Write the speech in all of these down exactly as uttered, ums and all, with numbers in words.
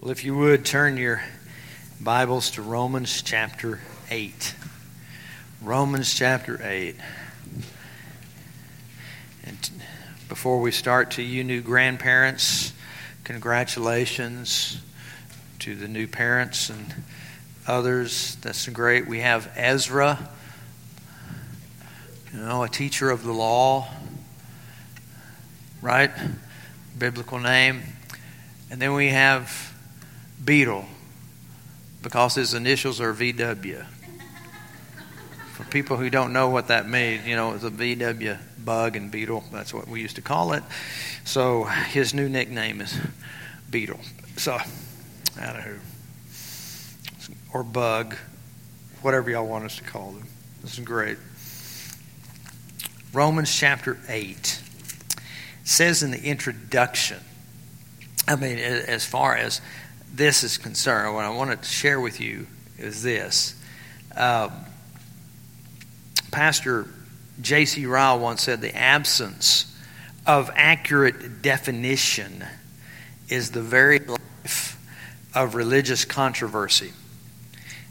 Well, if you would, turn your Bibles to Romans chapter eight. Romans chapter eight. And t- before we start, to you new grandparents, congratulations to the new parents and others. That's great. We have Ezra, you know, a teacher of the law, right? Biblical name. And then we have Beetle, because his initials are V W. For people who don't know what that means, you know, it's a V W, bug and beetle. That's what we used to call it. So his new nickname is Beetle. So, I don't know. Or Bug, whatever y'all want us to call them. This is great. Romans chapter eight says in the introduction, I mean, as far as this is concerned, what I wanted to share with you is this. Uh, Pastor J C Ryle once said, the absence of accurate definition is the very life of religious controversy.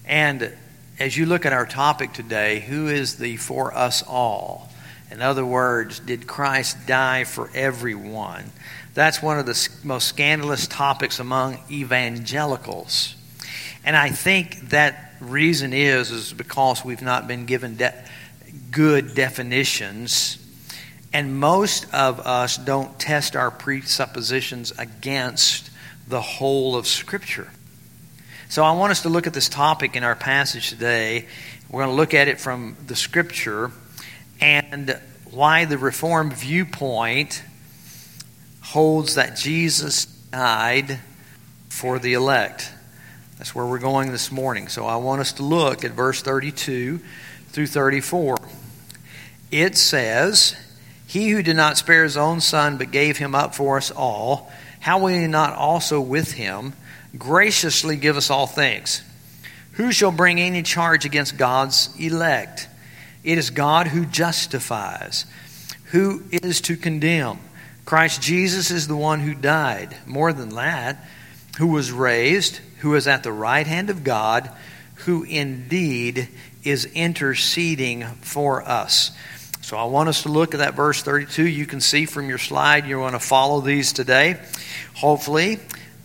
And as you look at our topic today, who is the for us all? In other words, did Christ die for everyone? That's one of the most scandalous topics among evangelicals. And I think that reason is, is because we've not been given de- good definitions. And most of us don't test our presuppositions against the whole of Scripture. So I want us to look at this topic in our passage today. We're going to look at it from the Scripture and why the Reformed viewpoint holds that Jesus died for the elect. That's where we're going this morning. So I want us to look at verse thirty-two through thirty-four. It says, "He who did not spare his own son but gave him up for us all, how will he not also with him graciously give us all things? Who shall bring any charge against God's elect? It is God who justifies. Who is to condemn? Christ Jesus is the one who died, more than that, who was raised, who is at the right hand of God, who indeed is interceding for us." So I want us to look at that verse thirty-two. You can see from your slide, you want to follow these today. Hopefully,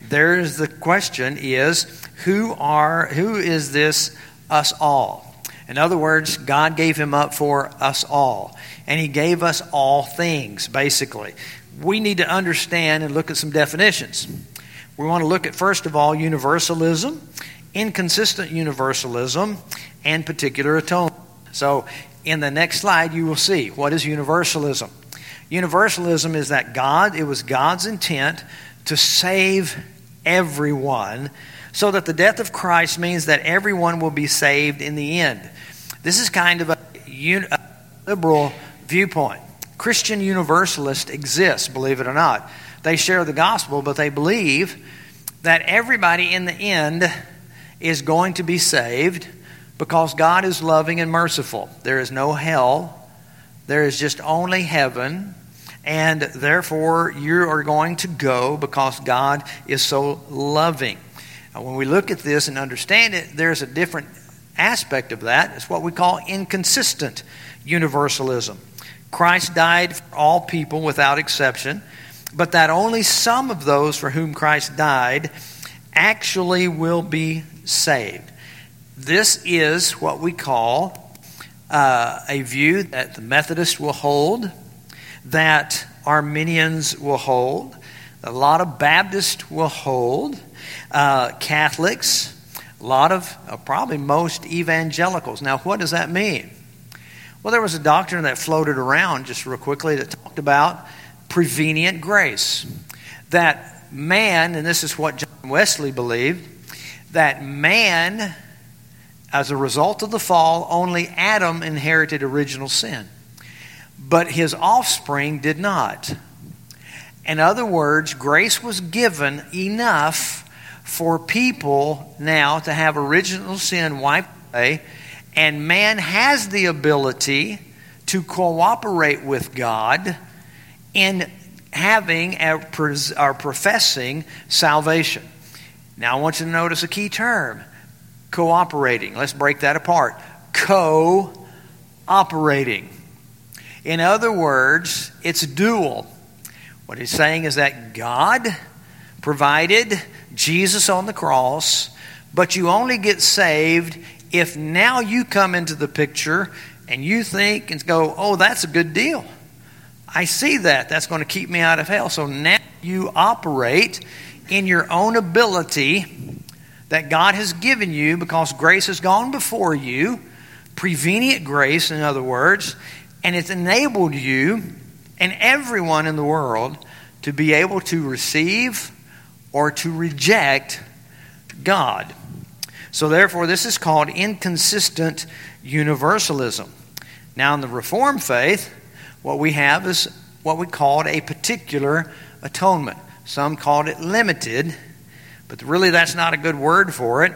there's the question is, who are who is this us all? In other words, God gave him up for us all. And he gave us all things, basically. We need to understand and look at some definitions. We want to look at, first of all, universalism, inconsistent universalism, and particular atonement. So in the next slide, you will see what is universalism. Universalism is that God, it was God's intent to save everyone, so that the death of Christ means that everyone will be saved in the end. This is kind of a, a liberal viewpoint. Christian universalists exist, believe it or not. They share the gospel, but they believe that everybody in the end is going to be saved because God is loving and merciful. There is no hell. There is just only heaven. And therefore, you are going to go because God is so loving. And when we look at this and understand it, there's a different aspect of that. It's what we call inconsistent universalism. Christ died for all people without exception, but that only some of those for whom Christ died actually will be saved. This is what we call uh, a view that the Methodists will hold, that Arminians will hold, a lot of Baptists will hold, uh, Catholics, a lot of, uh, probably most evangelicals. Now, what does that mean? Well, there was a doctrine that floated around just real quickly that talked about prevenient grace. That man, and this is what John Wesley believed, that man, as a result of the fall, only Adam inherited original sin, but his offspring did not. In other words, grace was given enough for people now to have original sin wiped away. And man has the ability to cooperate with God in having or professing salvation. Now I want you to notice a key term, cooperating. Let's break that apart. Co-operating. In other words, it's dual. What he's saying is that God provided Jesus on the cross, but you only get saved if now you come into the picture and you think and go, oh, that's a good deal. I see that. That's going to keep me out of hell. So now you operate in your own ability that God has given you because grace has gone before you, prevenient grace, in other words, and it's enabled you and everyone in the world to be able to receive or to reject God. So therefore, this is called inconsistent universalism. Now, in the Reformed faith, what we have is what we called a particular atonement. Some called it limited, but really that's not a good word for it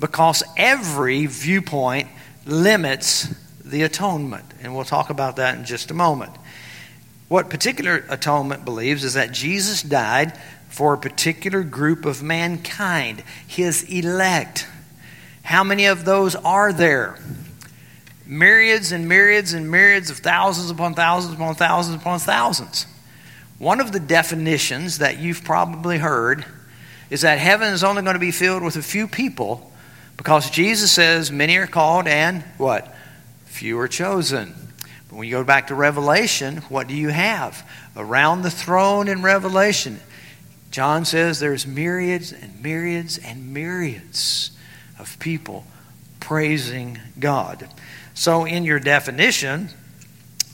because every viewpoint limits the atonement, and we'll talk about that in just a moment. What particular atonement believes is that Jesus died for a particular group of mankind, his elect. How many of those are there? Myriads and myriads and myriads of thousands upon thousands upon thousands upon thousands. One of the definitions that you've probably heard is that heaven is only going to be filled with a few people because Jesus says many are called and what? Few are chosen. But when you go back to Revelation, what do you have? Around the throne in Revelation, John says there's myriads and myriads and myriads of people praising God. So in your definition,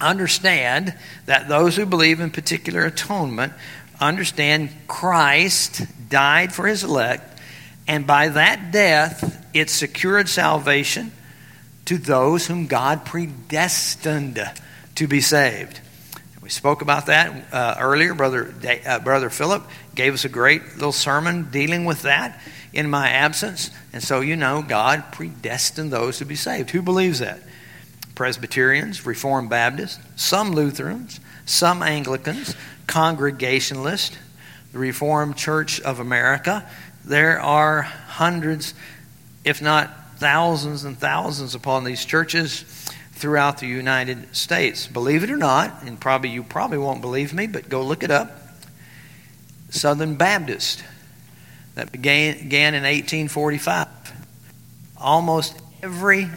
understand that those who believe in particular atonement understand Christ died for his elect, and by that death, it secured salvation to those whom God predestined to be saved. We spoke about that uh, earlier. Brother uh, Brother Philip gave us a great little sermon dealing with that in my absence. And so you know God predestined those to be saved. Who believes that? Presbyterians, Reformed Baptists, some Lutherans, some Anglicans, Congregationalists, the Reformed Church of America. There are hundreds, if not thousands and thousands upon these churches throughout the United States. Believe it or not, and probably you probably won't believe me, but go look it up. Southern Baptist that began, began in eighteen forty-five. Almost every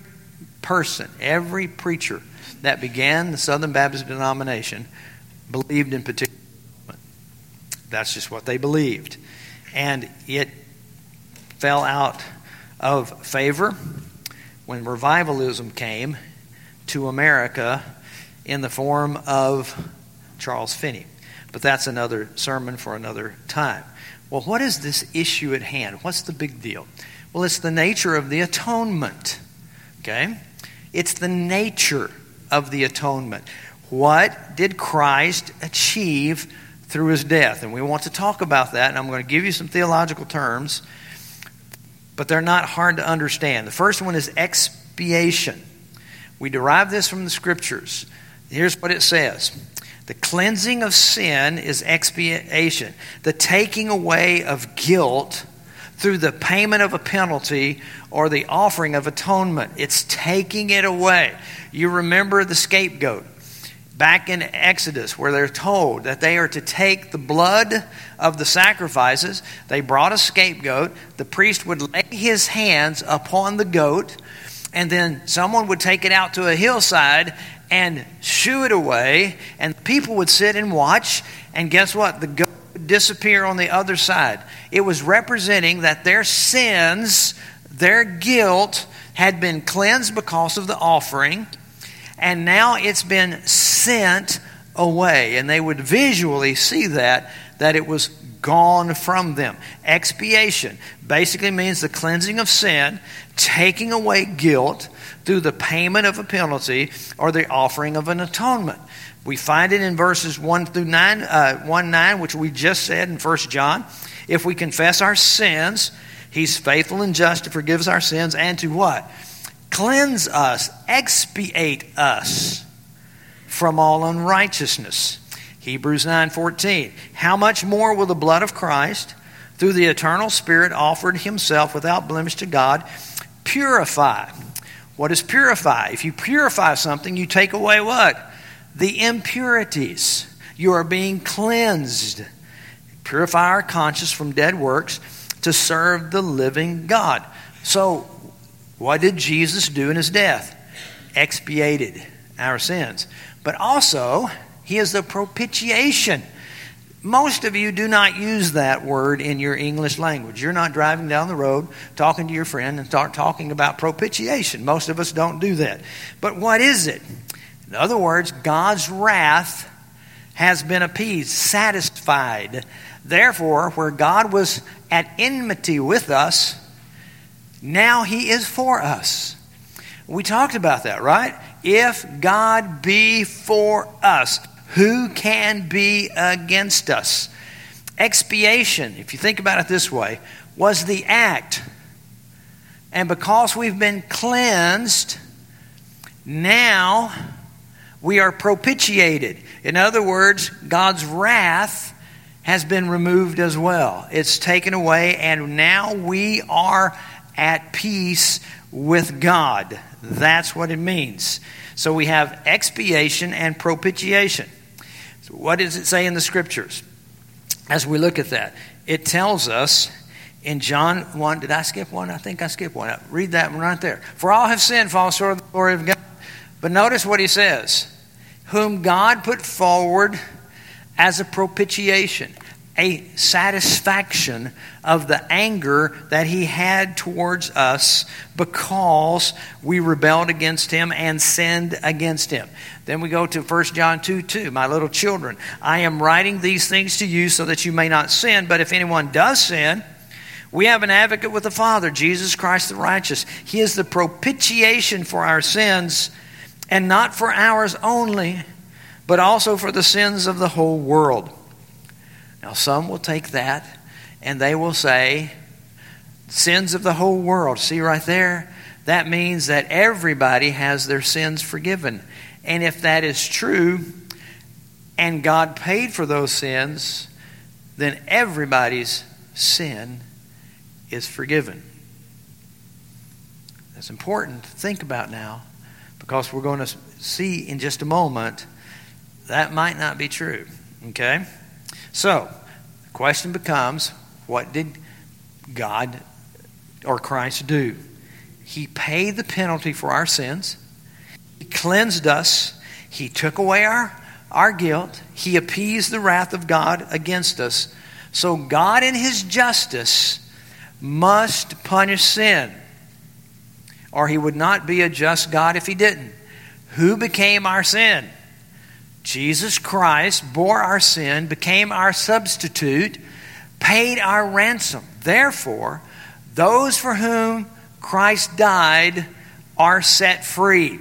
person, every preacher that began the Southern Baptist denomination believed in particular. That's just what they believed. And it fell out of favor when revivalism came to America in the form of Charles Finney. But that's another sermon for another time. Well, what is this issue at hand? What's the big deal? Well, it's the nature of the atonement. Okay? It's the nature of the atonement. What did Christ achieve through his death? And we want to talk about that, and I'm going to give you some theological terms, but they're not hard to understand. The first one is expiation. We derive this from the Scriptures. Here's what it says. The cleansing of sin is expiation, the taking away of guilt through the payment of a penalty or the offering of atonement. It's taking it away. You remember the scapegoat back in Exodus where they're told that they are to take the blood of the sacrifices. They brought a scapegoat. The priest would lay his hands upon the goat, and then someone would take it out to a hillside and shoo it away, and people would sit and watch, and guess what? The goat would disappear on the other side. It was representing that their sins, their guilt, had been cleansed because of the offering, and now it's been sent away. And they would visually see that, that it was gone from them. Expiation basically means the cleansing of sin, taking away guilt through the payment of a penalty or the offering of an atonement. We find it in verses one through nine, uh, one nine, which we just said in First John. If we confess our sins, he's faithful and just to forgive us our sins and to what? Cleanse us, expiate us from all unrighteousness. Hebrews nine fourteen. How much more will the blood of Christ, through the eternal Spirit, offered himself without blemish to God, purify. What is purify? If you purify something, you take away what? The impurities. You are being cleansed. Purify our conscience from dead works to serve the living God. So, what did Jesus do in his death? Expiated our sins. But also, he is the propitiation. Most of you do not use that word in your English language. You're not driving down the road, talking to your friend, and start talking about propitiation. Most of us don't do that. But what is it? In other words, God's wrath has been appeased, satisfied. Therefore, where God was at enmity with us, now he is for us. We talked about that, right? If God be for us, who can be against us? Expiation, if you think about it this way, was the act. And because we've been cleansed, now we are propitiated. In other words, God's wrath has been removed as well. It's taken away, and now we are at peace with God. That's what it means. So we have expiation and propitiation. What does it say in the Scriptures as we look at that? It tells us in John one. Did I skip one? I think I skipped one. Read that one right there. For all have sinned, fall short of the glory of God. But notice what he says. Whom God put forward as a propitiation, a satisfaction of the anger that he had towards us because we rebelled against him and sinned against him. Then we go to First John two two. My little children, I am writing these things to you so that you may not sin, but if anyone does sin, we have an advocate with the Father, Jesus Christ the righteous. He is the propitiation for our sins, and not for ours only, but also for the sins of the whole world. Now, some will take that, and they will say, sins of the whole world. See right there? That means that everybody has their sins forgiven. And if that is true, and God paid for those sins, then everybody's sin is forgiven. That's important to think about now, because we're going to see in just a moment that might not be true. Okay? So, the question becomes, what did God or Christ do? He paid the penalty for our sins. He cleansed us. He took away our, our guilt. He appeased the wrath of God against us. So, God in his justice must punish sin, or he would not be a just God if he didn't. Who became our sin? Jesus Christ bore our sin, became our substitute, paid our ransom. Therefore, those for whom Christ died are set free.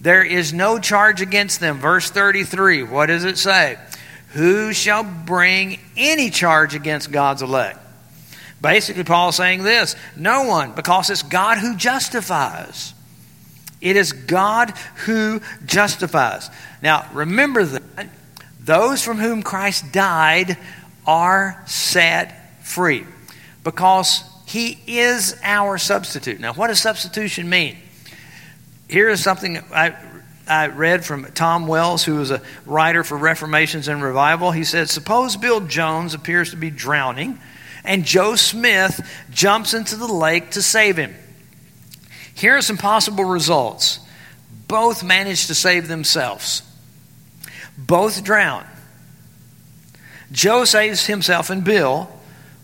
There is no charge against them. Verse thirty-three, what does it say? Who shall bring any charge against God's elect? Basically, Paul is saying this, no one, because it's God who justifies. It is God who justifies. Now, remember that those from whom Christ died are set free because he is our substitute. Now, what does substitution mean? Here is something I, I read from Tom Wells, who was a writer for Reformations and Revival. He said, suppose Bill Jones appears to be drowning, and Joe Smith jumps into the lake to save him. Here are some possible results. Both manage to save themselves. Both drown. Joe saves himself and Bill,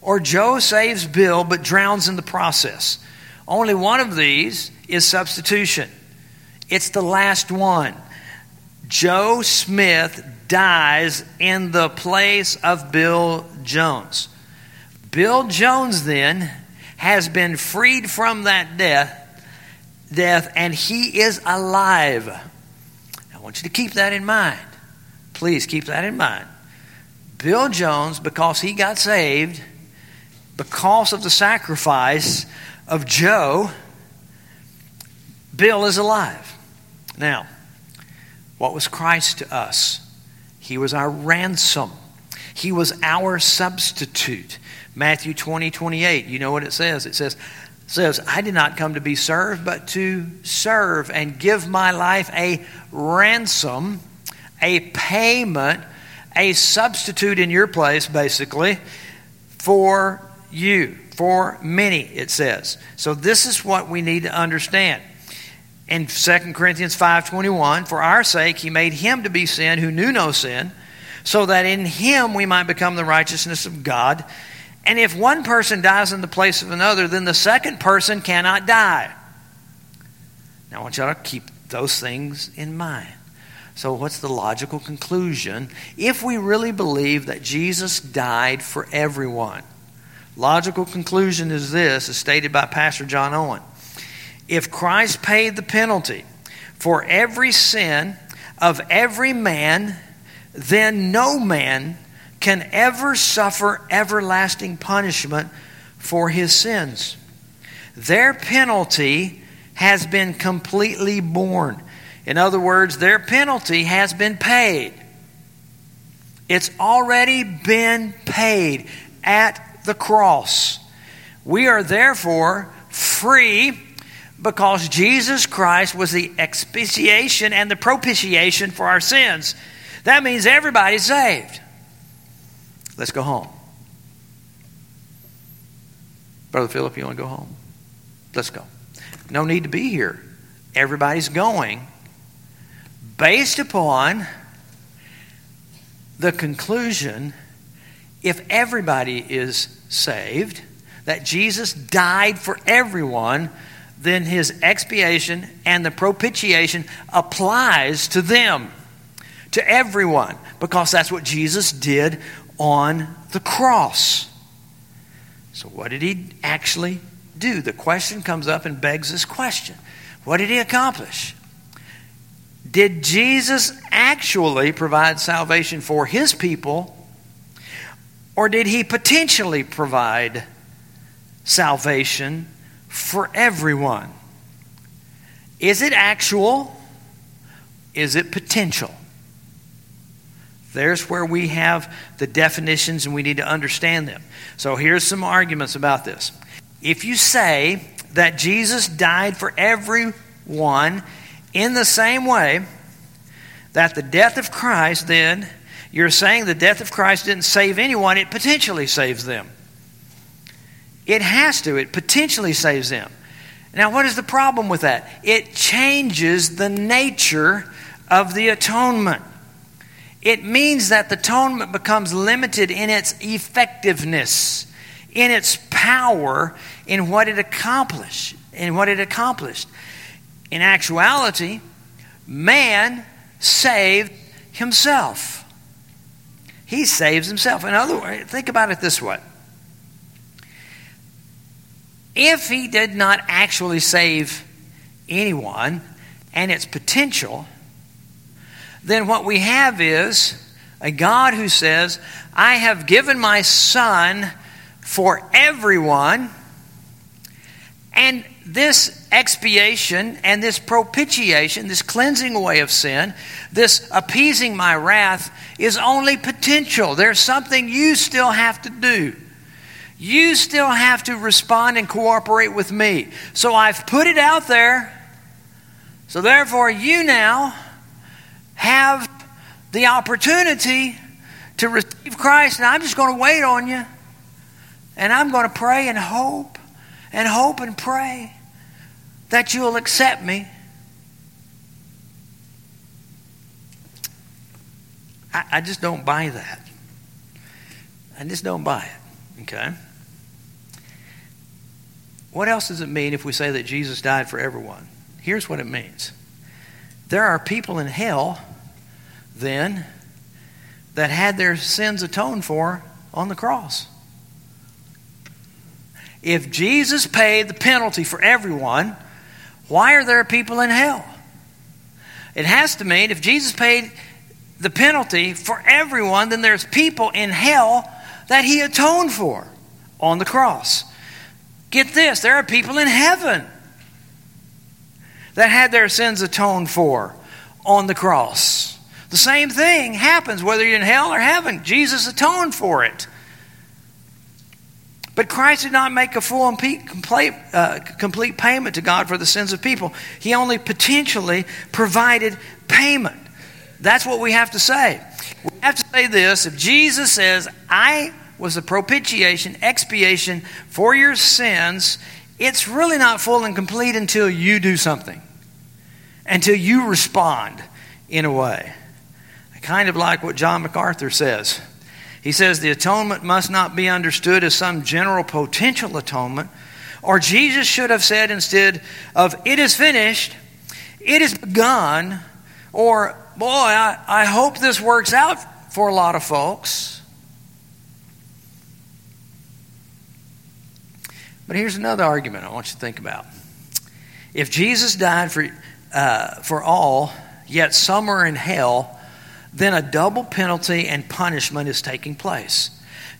or Joe saves Bill but drowns in the process. Only one of these is substitution. It's the last one. Joe Smith dies in the place of Bill Jones. Bill Jones then has been freed from that death, death, and he is alive. I want you to keep that in mind. Please keep that in mind. Bill Jones, because he got saved, because of the sacrifice of Joe, Bill is alive. Now, what was Christ to us? He was our ransom. He was our substitute. Matthew twenty, twenty-eight, you know what it says. It says, says, I did not come to be served, but to serve and give my life a ransom, a payment, a substitute in your place, basically, for you, for many, it says. So this is what we need to understand. In Second Corinthians five twenty-one, for our sake he made him to be sin who knew no sin, so that in him we might become the righteousness of God. And if one person dies in the place of another, then the second person cannot die. Now I want y'all to keep those things in mind. So what's the logical conclusion? If we really believe that Jesus died for everyone, logical conclusion is this, as stated by Pastor John Owen. If Christ paid the penalty for every sin of every man, then no man can ever suffer everlasting punishment for his sins. Their penalty has been completely borne. In other words, their penalty has been paid. It's already been paid at the cross. We are therefore free, because Jesus Christ was the expiation and the propitiation for our sins. That means everybody's saved. Let's go home. Brother Philip, you want to go home? Let's go. No need to be here. Everybody's going based upon the conclusion, if everybody is saved, that Jesus died for everyone, then his expiation and the propitiation applies to them, to everyone, because that's what Jesus did on the cross. So what did he actually do? The question comes up and begs this question. What did he accomplish? Did Jesus actually provide salvation for his people, or did he potentially provide salvation for everyone? Is it actual? Is it potential? There's where we have the definitions and we need to understand them. So here's some arguments about this. If you say that Jesus died for everyone in the same way that the death of Christ, then you're saying the death of Christ didn't save anyone, it potentially saves them. It has to. It potentially saves them. Now, what is the problem with that? It changes the nature of the atonement. It means that the atonement becomes limited in its effectiveness, in its power, in what it accomplished. In what it accomplished. In actuality, man saved himself. He saves himself. In other words, think about it this way. If he did not actually save anyone and its potential, then what we have is a God who says, I have given my son for everyone, and this expiation and this propitiation, this cleansing away of sin, this appeasing my wrath is only potential. There's something you still have to do. You still have to respond and cooperate with me. So I've put it out there. So therefore, you now have the opportunity to receive Christ. And I'm just going to wait on you. And I'm going to pray and hope and hope and pray that you'll accept me. I, I just don't buy that. I just don't buy it. Okay? What else does it mean if we say that Jesus died for everyone? Here's what it means. There are people in hell, then, that had their sins atoned for on the cross. If Jesus paid the penalty for everyone, why are there people in hell? It has to mean if Jesus paid the penalty for everyone, then there's people in hell that he atoned for on the cross. Get this, there are people in heaven that had their sins atoned for on the cross. The same thing happens whether you're in hell or heaven. Jesus atoned for it. But Christ did not make a full and complete, uh, complete payment to God for the sins of people. He only potentially provided payment. That's what we have to say. We have to say this. If Jesus says, I was the propitiation, expiation for your sins, it's really not full and complete until you do something, until you respond in a way. I kind of like what John MacArthur says. He says the atonement must not be understood as some general potential atonement, or Jesus should have said instead of, it is finished, it is begun, or, boy, I, I hope this works out for a lot of folks. But here's another argument I want you to think about. If Jesus died for, uh, for all, yet some are in hell, then a double penalty and punishment is taking place.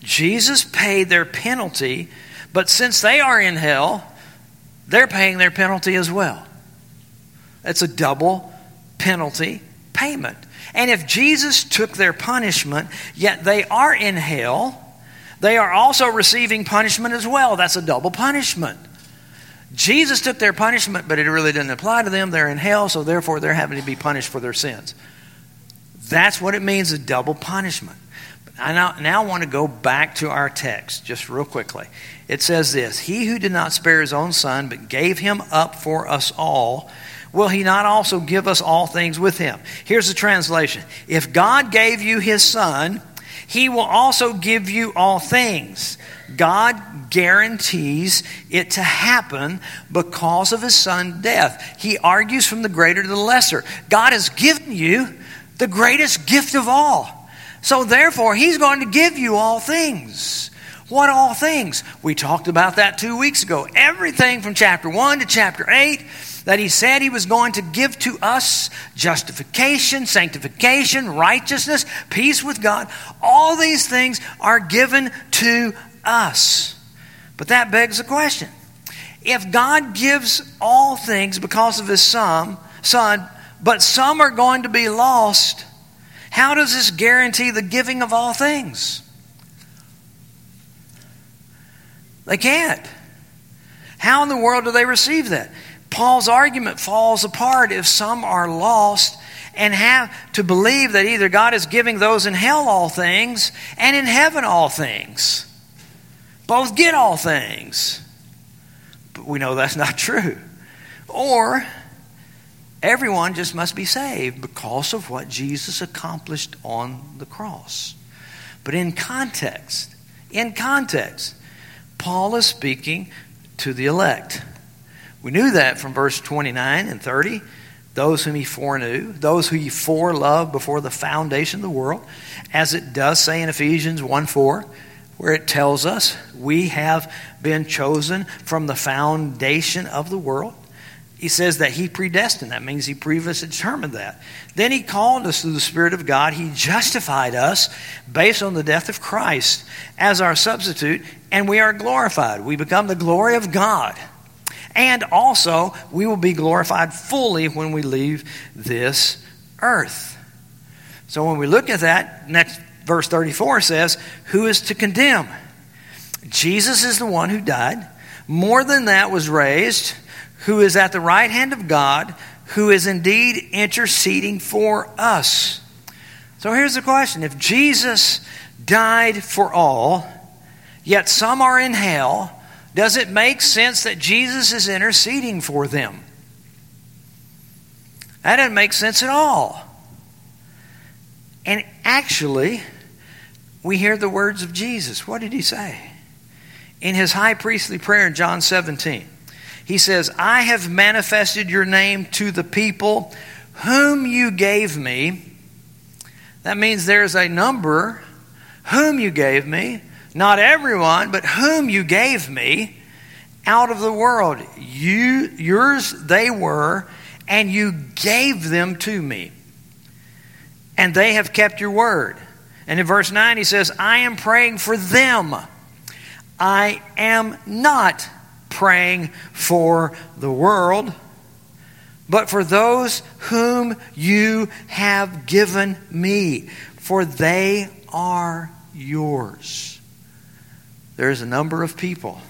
Jesus paid their penalty, but since they are in hell, they're paying their penalty as well. It's a double penalty payment. And if Jesus took their punishment, yet they are in hell, they are also receiving punishment as well. That's a double punishment. Jesus took their punishment, but it really didn't apply to them. They're in hell, so therefore they're having to be punished for their sins. That's what it means, a double punishment. I now, now want to go back to our text just real quickly. It says this, he who did not spare his own son but gave him up for us all, will he not also give us all things with him? Here's the translation. If God gave you his son, he will also give you all things. God guarantees it to happen because of his son's death. He argues from the greater to the lesser. God has given you the greatest gift of all. So therefore, he's going to give you all things. What all things? We talked about that two weeks ago. Everything from chapter one to chapter eight that he said he was going to give to us. Justification, sanctification, righteousness, peace with God. All these things are given to us. But that begs the question. If God gives all things because of his son, son, but some are going to be lost, how does this guarantee the giving of all things? They can't. How in the world do they receive that? Paul's argument falls apart if some are lost and have to believe that either God is giving those in hell all things and in heaven all things. Both get all things. But we know that's not true. Or everyone just must be saved because of what Jesus accomplished on the cross. But in context, in context, Paul is speaking to the elect. We knew that from verse twenty-nine and thirty. Those whom he foreknew, those who he foreloved before the foundation of the world, as it does say in Ephesians one four, where it tells us we have been chosen from the foundation of the world. He says that he predestined. That means he previously determined that. Then he called us through the Spirit of God. He justified us based on the death of Christ as our substitute, and we are glorified. We become the glory of God. And also, we will be glorified fully when we leave this earth. So when we look at that, next verse thirty-four says, who is to condemn? Jesus is the one who died. More than that, was raised, who is at the right hand of God, who is indeed interceding for us. So here's the question. If Jesus died for all, yet some are in hell, does it make sense that Jesus is interceding for them? That doesn't make sense at all. And actually, we hear the words of Jesus. What did he say? In his high priestly prayer in John seventeen, he says, I have manifested your name to the people whom you gave me. That means there's a number, whom you gave me, not everyone, but whom you gave me out of the world. You, yours they were, and you gave them to me. And they have kept your word. And in verse nine, he says, I am praying for them. I am not praying for the world, but for those whom you have given me, for they are yours. There is a number of people,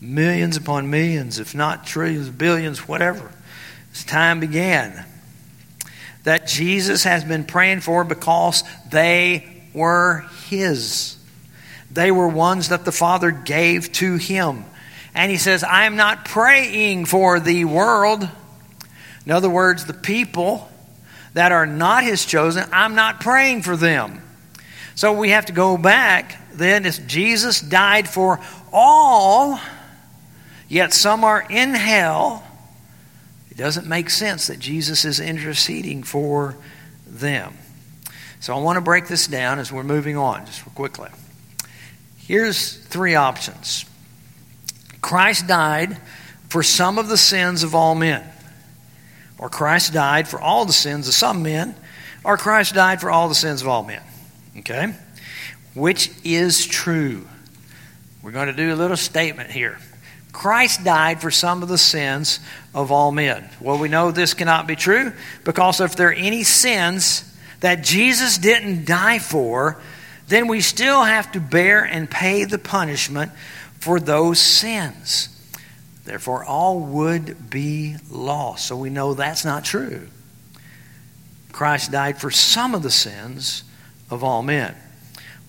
millions upon millions, if not trillions, billions, whatever, as time began, that Jesus has been praying for because they were his. They were ones that the Father gave to him. And he says, I am not praying for the world. In other words, the people that are not his chosen, I'm not praying for them. So we have to go back then. If Jesus died for all, yet some are in hell, it doesn't make sense that Jesus is interceding for them. So I want to break this down as we're moving on, just real quickly. Here's three options. Christ died for some of the sins of all men. Or Christ died for all the sins of some men. Or Christ died for all the sins of all men. Okay? Which is true? We're going to do a little statement here. Christ died for some of the sins of all men. Well, we know this cannot be true, because if there are any sins that Jesus didn't die for, then we still have to bear and pay the punishment for those sins. Therefore, all would be lost. So we know that's not true. Christ died for some of the sins of all men.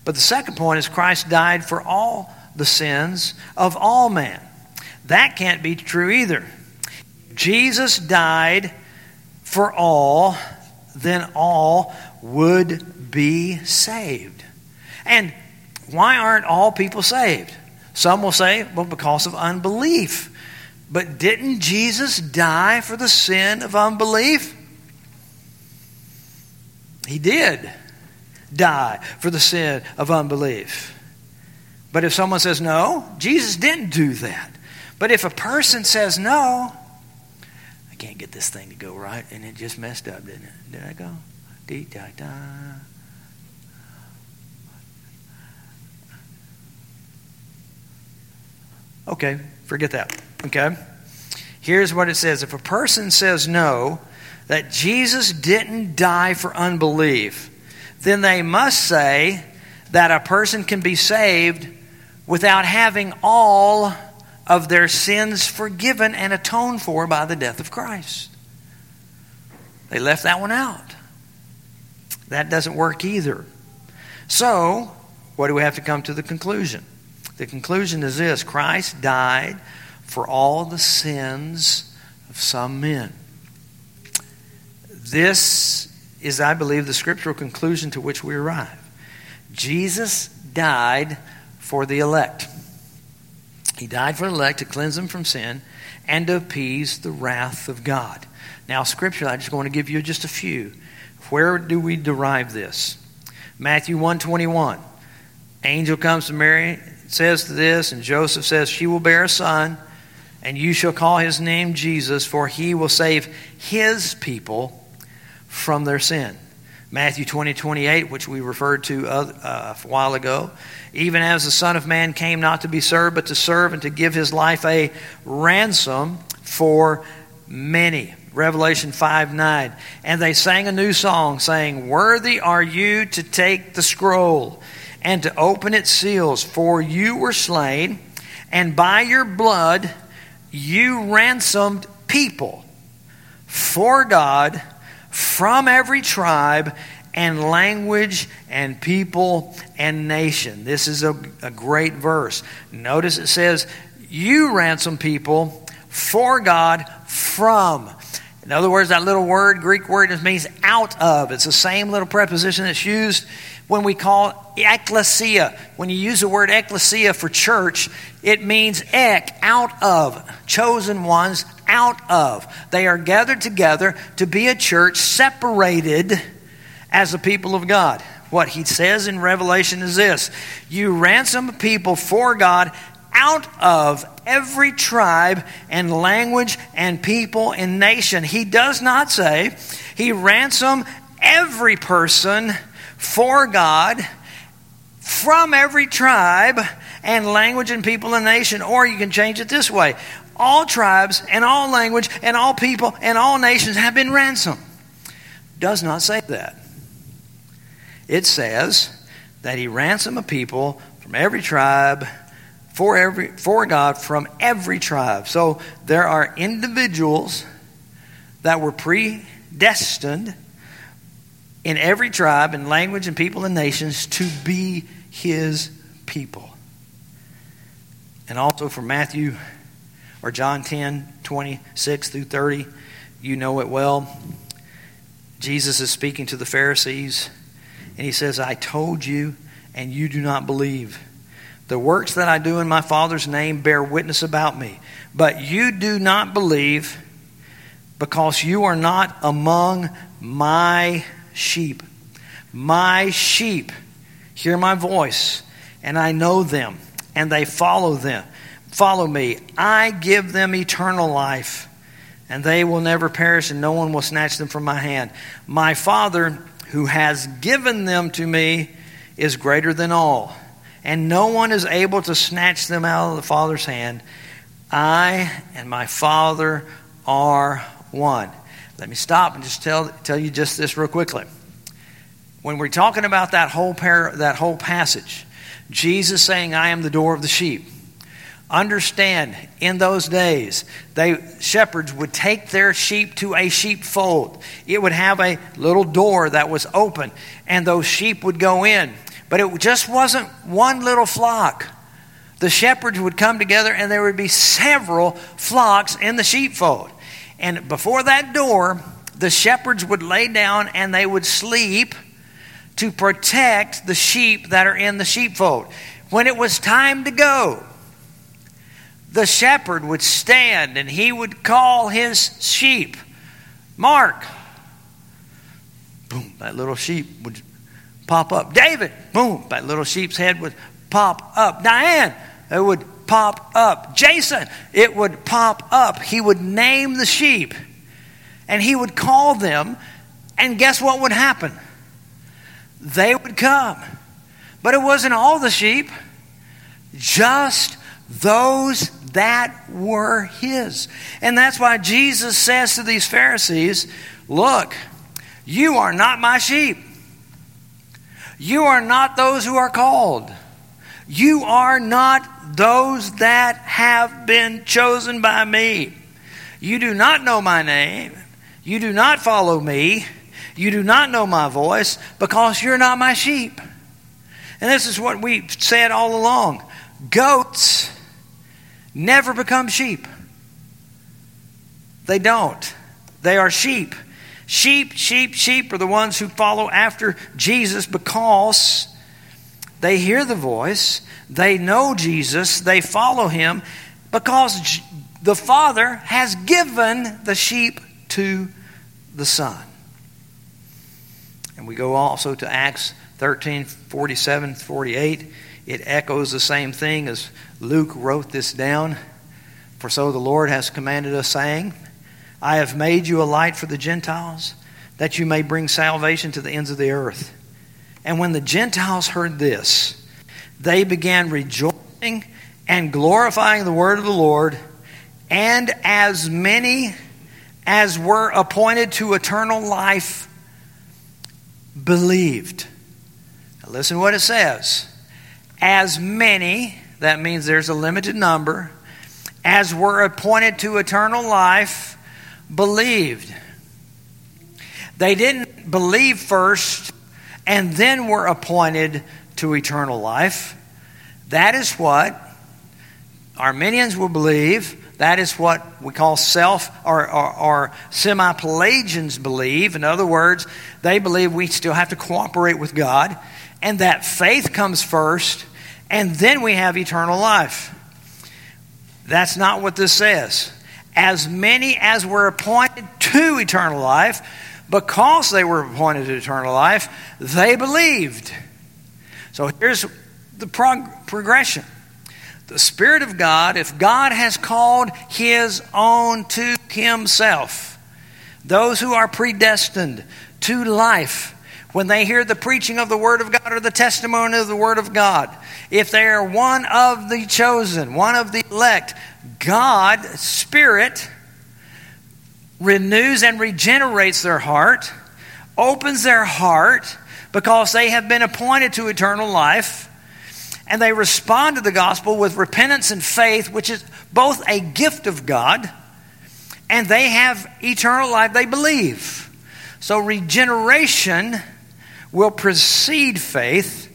But the second point is Christ died for all the sins of all men. That can't be true either. Jesus died for all, then all would be saved. And why aren't all people saved? Some will say, well, because of unbelief. But didn't Jesus die for the sin of unbelief? He did die for the sin of unbelief. But if someone says, no, Jesus didn't do that. But if a person says, no, I can't get this thing to go right, and it just messed up, didn't it? Did I go? Dee, da, da. Okay, forget that. Okay? Here's what it says. If a person says no, that Jesus didn't die for unbelief, then they must say that a person can be saved without having all of their sins forgiven and atoned for by the death of Christ. They left that one out. That doesn't work either. So, what do we have to come to the conclusion? The conclusion is this: Christ died for all the sins of some men. This is, I believe, the scriptural conclusion to which we arrive. Jesus died for the elect. He died for the elect to cleanse them from sin and to appease the wrath of God. Now, scripture, I just want to give you just a few. Where do we derive this? Matthew one twenty-one. Angel comes to Mary, says to this, and Joseph says, she will bear a son, and you shall call his name Jesus, for he will save his people from their sin. Matthew twenty twenty-eight, which we referred to a while ago. Even as the Son of Man came not to be served, but to serve and to give his life a ransom for many. Revelation five nine. And they sang a new song, saying, worthy are you to take the scroll and to open its seals, for you were slain, and by your blood you ransomed people for God from every tribe and language and people and nation. This is a, a great verse. Notice it says, you ransom people for God from. In other words, that little word, Greek word, it means out of. It's the same little preposition that's used when we call ecclesia. When you use the word ecclesia for church, it means ek, out of, chosen ones, out of. They are gathered together to be a church separated as the people of God. What he says in Revelation is this: you ransom people for God out of every tribe and language and people and nation. He does not say he ransomed every person for God from every tribe and language and people and nation. Or you can change it this way: all tribes and all language and all people and all nations have been ransomed. Does not say that. It says that he ransomed a people from every tribe, for every for God, from every tribe. So there are individuals that were predestined in every tribe and language and people and nations to be his people. And also from Matthew or John ten, twenty-six through thirty, you know it well. Jesus is speaking to the Pharisees, and he says, I told you, and you do not believe. The works that I do in my Father's name bear witness about me. But you do not believe because you are not among my sheep. My sheep hear my voice, and I know them, and they follow them. Follow me. I give them eternal life, and they will never perish, and no one will snatch them from my hand. My Father, who has given them to me, is greater than all, and no one is able to snatch them out of the Father's hand. I and my Father are one. Let me stop and just tell tell you just this real quickly. When we're talking about that whole par- that whole passage, Jesus saying, I am the door of the sheep. Understand, in those days, they shepherds would take their sheep to a sheepfold. It would have a little door that was open, and those sheep would go in. But it just wasn't one little flock. The shepherds would come together, and there would be several flocks in the sheepfold. And before that door, the shepherds would lay down, and they would sleep to protect the sheep that are in the sheepfold. When it was time to go, the shepherd would stand and he would call his sheep, Mark. Boom, that little sheep would pop up. David, boom, that little sheep's head would pop up. Diane, it would pop up. Jason, it would pop up. He would name the sheep and he would call them, and guess what would happen? They would come. But it wasn't all the sheep, just those that were his. And that's why Jesus says to these Pharisees, look, you are not my sheep. You are not those who are called. You are not those that have been chosen by me. You do not know my name. You do not follow me. You do not know my voice because you're not my sheep. And this is what we've said all along. Goats never become sheep. They don't. They are sheep. Sheep, sheep, sheep are the ones who follow after Jesus because they hear the voice, they know Jesus, they follow him because the Father has given the sheep to the Son. And we go also to Acts thirteen, forty-seven, forty-eight. It echoes the same thing as Luke wrote this down. For so the Lord has commanded us, saying, I have made you a light for the Gentiles, that you may bring salvation to the ends of the earth. And when the Gentiles heard this, they began rejoicing and glorifying the word of the Lord. And as many as were appointed to eternal life believed. Now listen to what it says. As many, that means there's a limited number, as were appointed to eternal life, believed. They didn't believe first and then were appointed to eternal life. That is what Arminians will believe. That is what we call self or, or, or semi-Pelagians believe. In other words, they believe we still have to cooperate with God, and that faith comes first, and then we have eternal life. That's not what this says. As many as were appointed to eternal life, because they were appointed to eternal life, they believed. So here's the prog- progression. The Spirit of God, if God has called his own to himself, those who are predestined to life when they hear the preaching of the word of God or the testimony of the word of God, if they are one of the chosen, one of the elect, God's Spirit renews and regenerates their heart, opens their heart, because they have been appointed to eternal life, and they respond to the gospel with repentance and faith, which is both a gift of God, and they have eternal life, they believe. So regeneration will precede faith,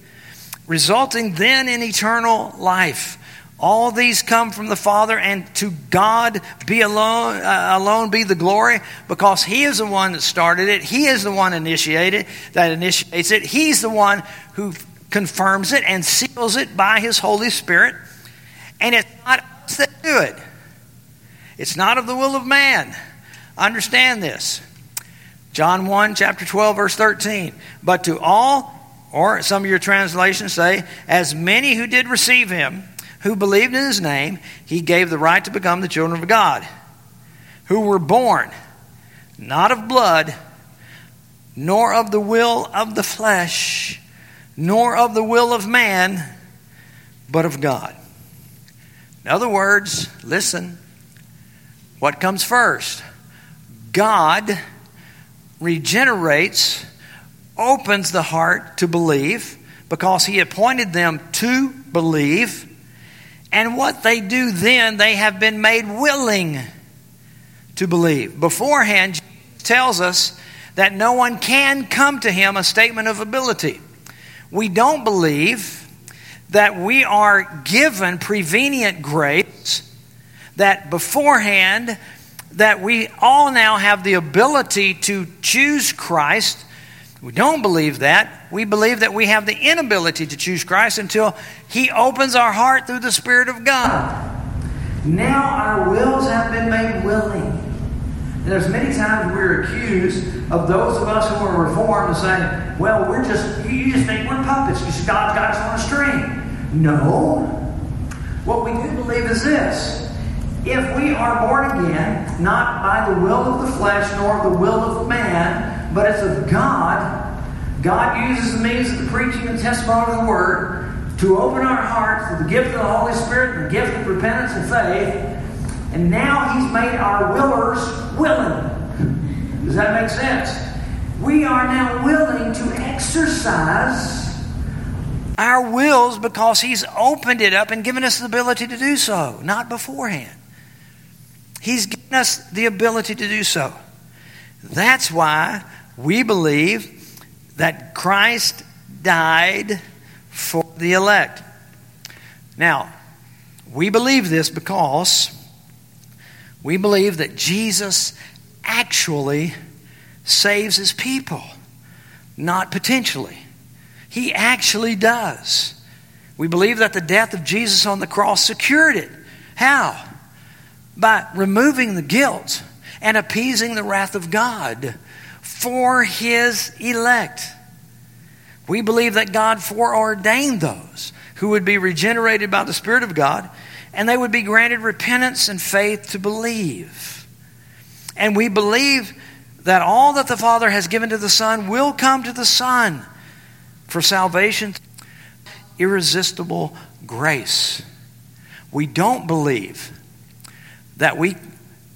resulting then in eternal life. All these come from the Father, and to God be alone, uh, alone be the glory, because He is the one that started it. He is the one initiated that initiates it. He's the one who confirms it and seals it by His Holy Spirit. And it's not us that do it. It's not of the will of man. Understand this. John one, chapter twelve, verse thirteen. But to all, or some of your translations say, as many who did receive Him, who believed in His name, He gave the right to become the children of God, who were born not of blood, nor of the will of the flesh, nor of the will of man, but of God. In other words, listen, what comes first? God regenerates, opens the heart to believe, because He appointed them to believe. And what they do then, they have been made willing to believe. Beforehand, Jesus tells us that no one can come to Him, a statement of ability. We don't believe that we are given prevenient grace, that beforehand, that we all now have the ability to choose Christ. We don't believe that. We believe that we have the inability to choose Christ until He opens our heart through the Spirit of God. Now our wills have been made willing. And there's many times we're accused of those of us who are reformed of saying, well, we're just, you just think we're puppets. God's got us on a string. No. What we do believe is this. If we are born again, not by the will of the flesh nor the will of man, but it's of God. God uses the means of the preaching and testimony of the Word to open our hearts to the gift of the Holy Spirit and the gift of repentance and faith. And now He's made our willers willing. Does that make sense? We are now willing to exercise our wills because He's opened it up and given us the ability to do so, not beforehand. He's given us the ability to do so. That's why we believe that Christ died for the elect. Now, we believe this because we believe that Jesus actually saves His people, not potentially. He actually does. We believe that the death of Jesus on the cross secured it. How? By removing the guilt and appeasing the wrath of God for His elect. We believe that God foreordained those who would be regenerated by the Spirit of God, and they would be granted repentance and faith to believe. And we believe that all that the Father has given to the Son will come to the Son for salvation. Irresistible grace. We don't believe that we,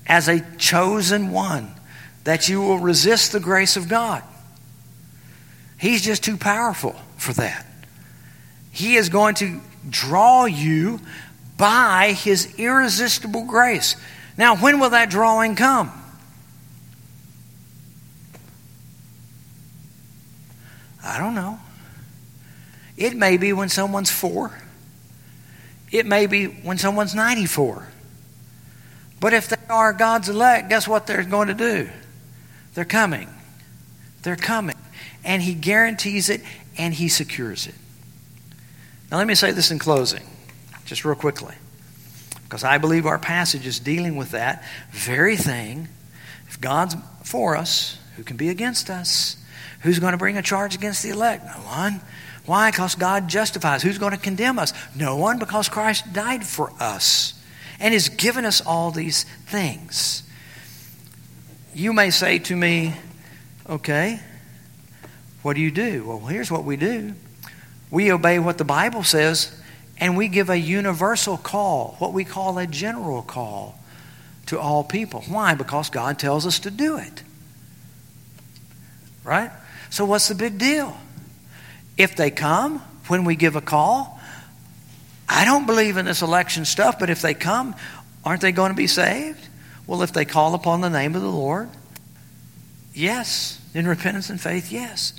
as a chosen one, that you will resist the grace of God. He's just too powerful for that. He is going to draw you by His irresistible grace. Now, when will that drawing come? I don't know. It may be when someone's four. It may be when someone's ninety-four. But if they are God's elect, guess what they're going to do? They're coming. They're coming. And He guarantees it, and He secures it. Now let me say this in closing, just real quickly, because I believe our passage is dealing with that very thing. If God's for us, who can be against us? Who's going to bring a charge against the elect? No one. Why? Because God justifies. Who's going to condemn us? No one, because Christ died for us and has given us all these things. You may say to me, okay, What do you do? Well, here's what we do. We obey what the Bible says, and we give a universal call, what we call a general call to all people. Why? Because God tells us to do it. Right? So what's the big deal? If they come, when we give a call, I don't believe in this election stuff, but if they come, aren't they going to be saved? Well, if they call upon the name of the Lord, yes. In repentance and faith, yes.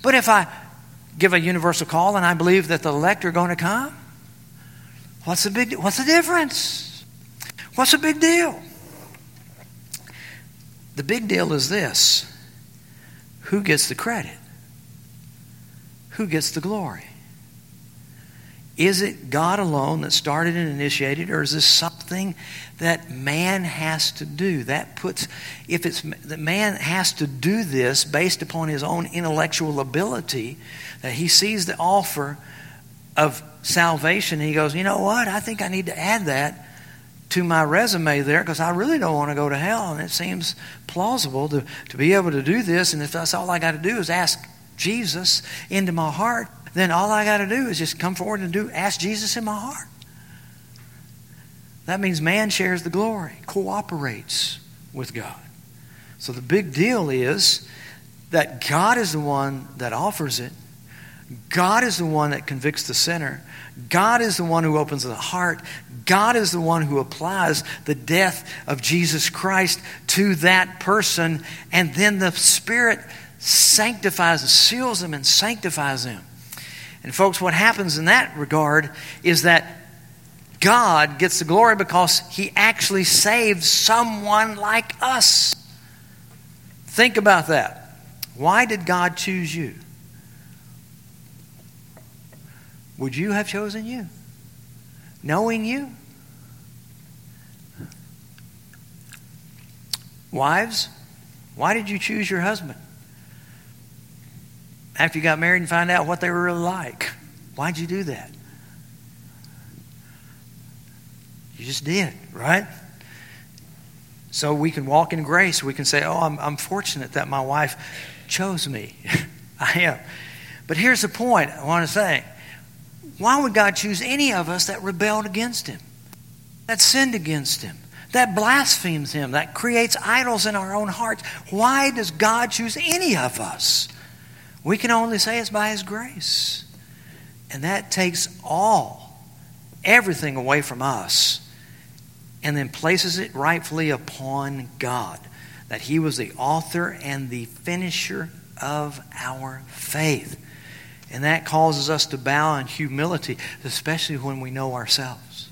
But if I give a universal call and I believe that the elect are going to come, what's the big, what's the difference? What's the big deal? The big deal is this. Who gets the credit? Who gets the glory? Is it God alone that started and initiated, or is this something that man has to do? That puts, if it's that man has to do this based upon his own intellectual ability, that he sees the offer of salvation and he goes, you know what? I think I need to add that to my resume there because I really don't want to go to hell, and it seems plausible to, to be able to do this, and if that's all I got to do is ask Jesus into my heart, then all I got to do is just come forward and do ask Jesus in my heart. That means man shares the glory, cooperates with God. So the big deal is that God is the one that offers it. God is the one that convicts the sinner. God is the one who opens the heart. God is the one who applies the death of Jesus Christ to that person. And then the Spirit sanctifies and seals them and sanctifies them. And folks, what happens in that regard is that God gets the glory because he actually saves someone like us. Think about that. Why did God choose you? Would you have chosen you? Knowing you? Wives, why did you choose your husband? After you got married and find out what they were really like. Why'd you do that? You just did, right? So we can walk in grace. We can say, oh, I'm, I'm fortunate that my wife chose me. I am. But here's the point I want to say. Why would God choose any of us that rebelled against him, that sinned against him, that blasphemes him, that creates idols in our own hearts? Why does God choose any of us? We can only say it's by his grace. And that takes all, everything away from us and then places it rightfully upon God, that he was the author and the finisher of our faith. And that causes us to bow in humility, especially when we know ourselves.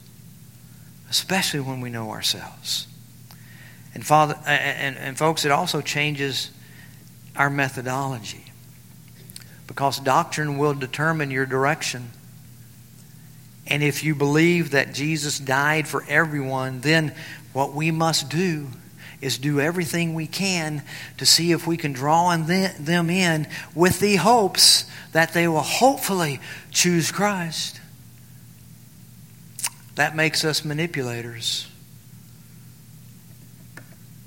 Especially when we know ourselves. And, Father, and, and folks, it also changes our methodology. Because doctrine will determine your direction. And if you believe that Jesus died for everyone, then what we must do is do everything we can to see if we can draw them in with the hopes that they will hopefully choose Christ. That makes us manipulators.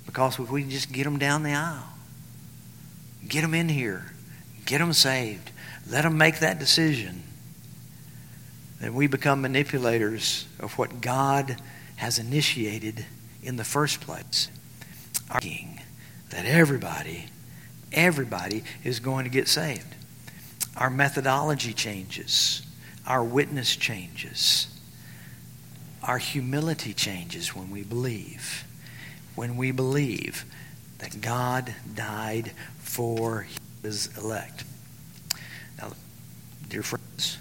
Because if we can just get them down the aisle, get them in here, get them saved, let them make that decision, then we become manipulators of what God has initiated in the first place. Our King, that everybody, everybody is going to get saved. Our methodology changes. Our witness changes. Our humility changes when we believe. When we believe that God died for his elect. Now, dear friends,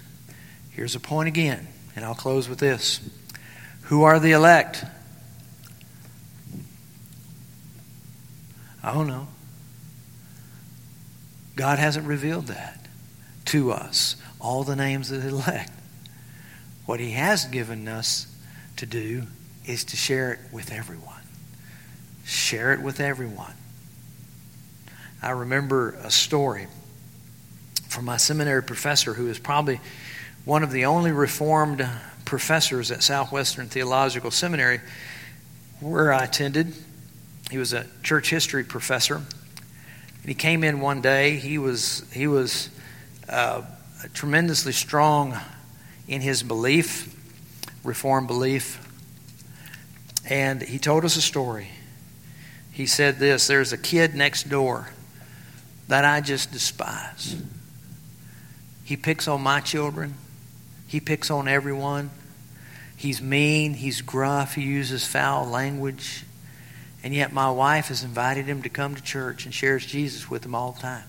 here's a point again, and I'll close with this. Who are the elect? I don't know. God hasn't revealed that to us, all the names of the elect. What he has given us to do is to share it with everyone. Share it with everyone. I remember a story from my seminary professor who is probably one of the only Reformed professors at Southwestern Theological Seminary where I attended. He was a church history professor, And he came in one day. He was he was uh, tremendously strong in his belief, Reformed belief. And he told us a story. He said this: there's a kid next door that I just despise. He picks on my children. He picks on everyone. He's mean. He's gruff. He uses foul language. And yet my wife has invited him to come to church and shares Jesus with him all the time.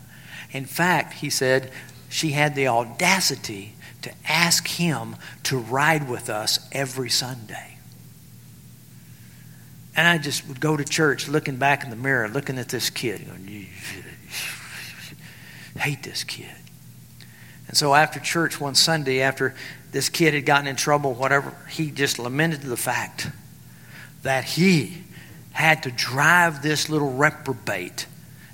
In fact, he said, she had the audacity to ask him to ride with us every Sunday. And I just would go to church looking back in the mirror, looking at this kid, going, I hate this kid. And so after church one Sunday, after this kid had gotten in trouble, whatever, he just lamented the fact that he had to drive this little reprobate,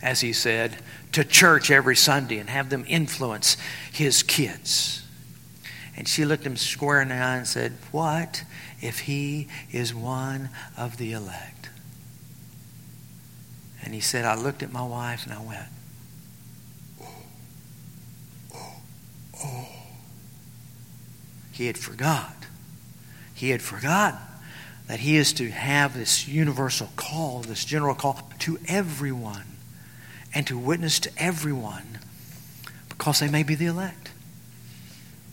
as he said, to church every Sunday and have them influence his kids. And she looked him square in the eye and said, what if he is one of the elect? And he said, I looked at my wife and I went, oh, oh, oh. He had forgot. He had forgotten that he is to have this universal call, this general call to everyone and to witness to everyone because they may be the elect.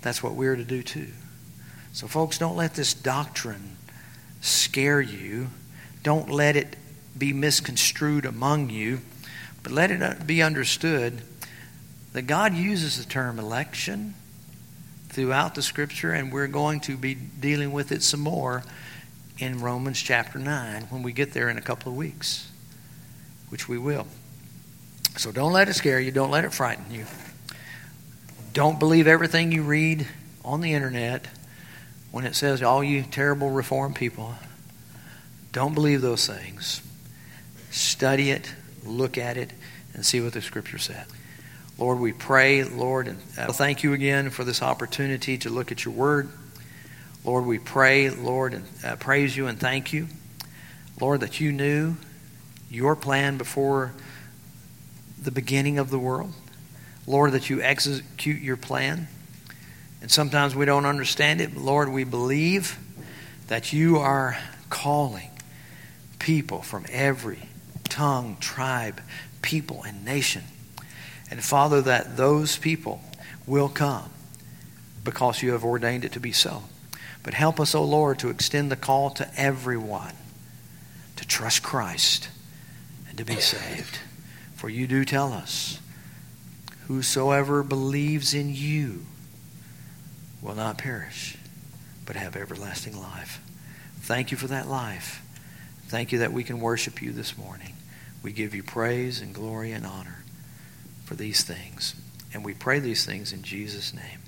That's what we're to do too. So folks, don't let this doctrine scare you. Don't let it be misconstrued among you, but let it be understood that God uses the term election throughout the Scripture, and we're going to be dealing with it some more in Romans chapter nine when we get there in a couple of weeks, which we will. So don't let it scare you. Don't let it frighten you. Don't believe everything you read on the internet when it says, all you terrible Reformed people. Don't believe those things. Study it, look at it, and see what the Scripture said. Lord, we pray, Lord, and thank you again for this opportunity to look at your word. Lord, we pray, Lord, and uh, praise you and thank you, Lord, that you knew your plan before the beginning of the world. Lord, that you execute your plan. And sometimes we don't understand it, but Lord, we believe that you are calling people from every tongue, tribe, people, and nation. And Father, that those people will come because you have ordained it to be so. But help us, O Lord, to extend the call to everyone to trust Christ and to be saved. For you do tell us, whosoever believes in you will not perish, but have everlasting life. Thank you for that life. Thank you that we can worship you this morning. We give you praise and glory and honor for these things. And we pray these things in Jesus' name.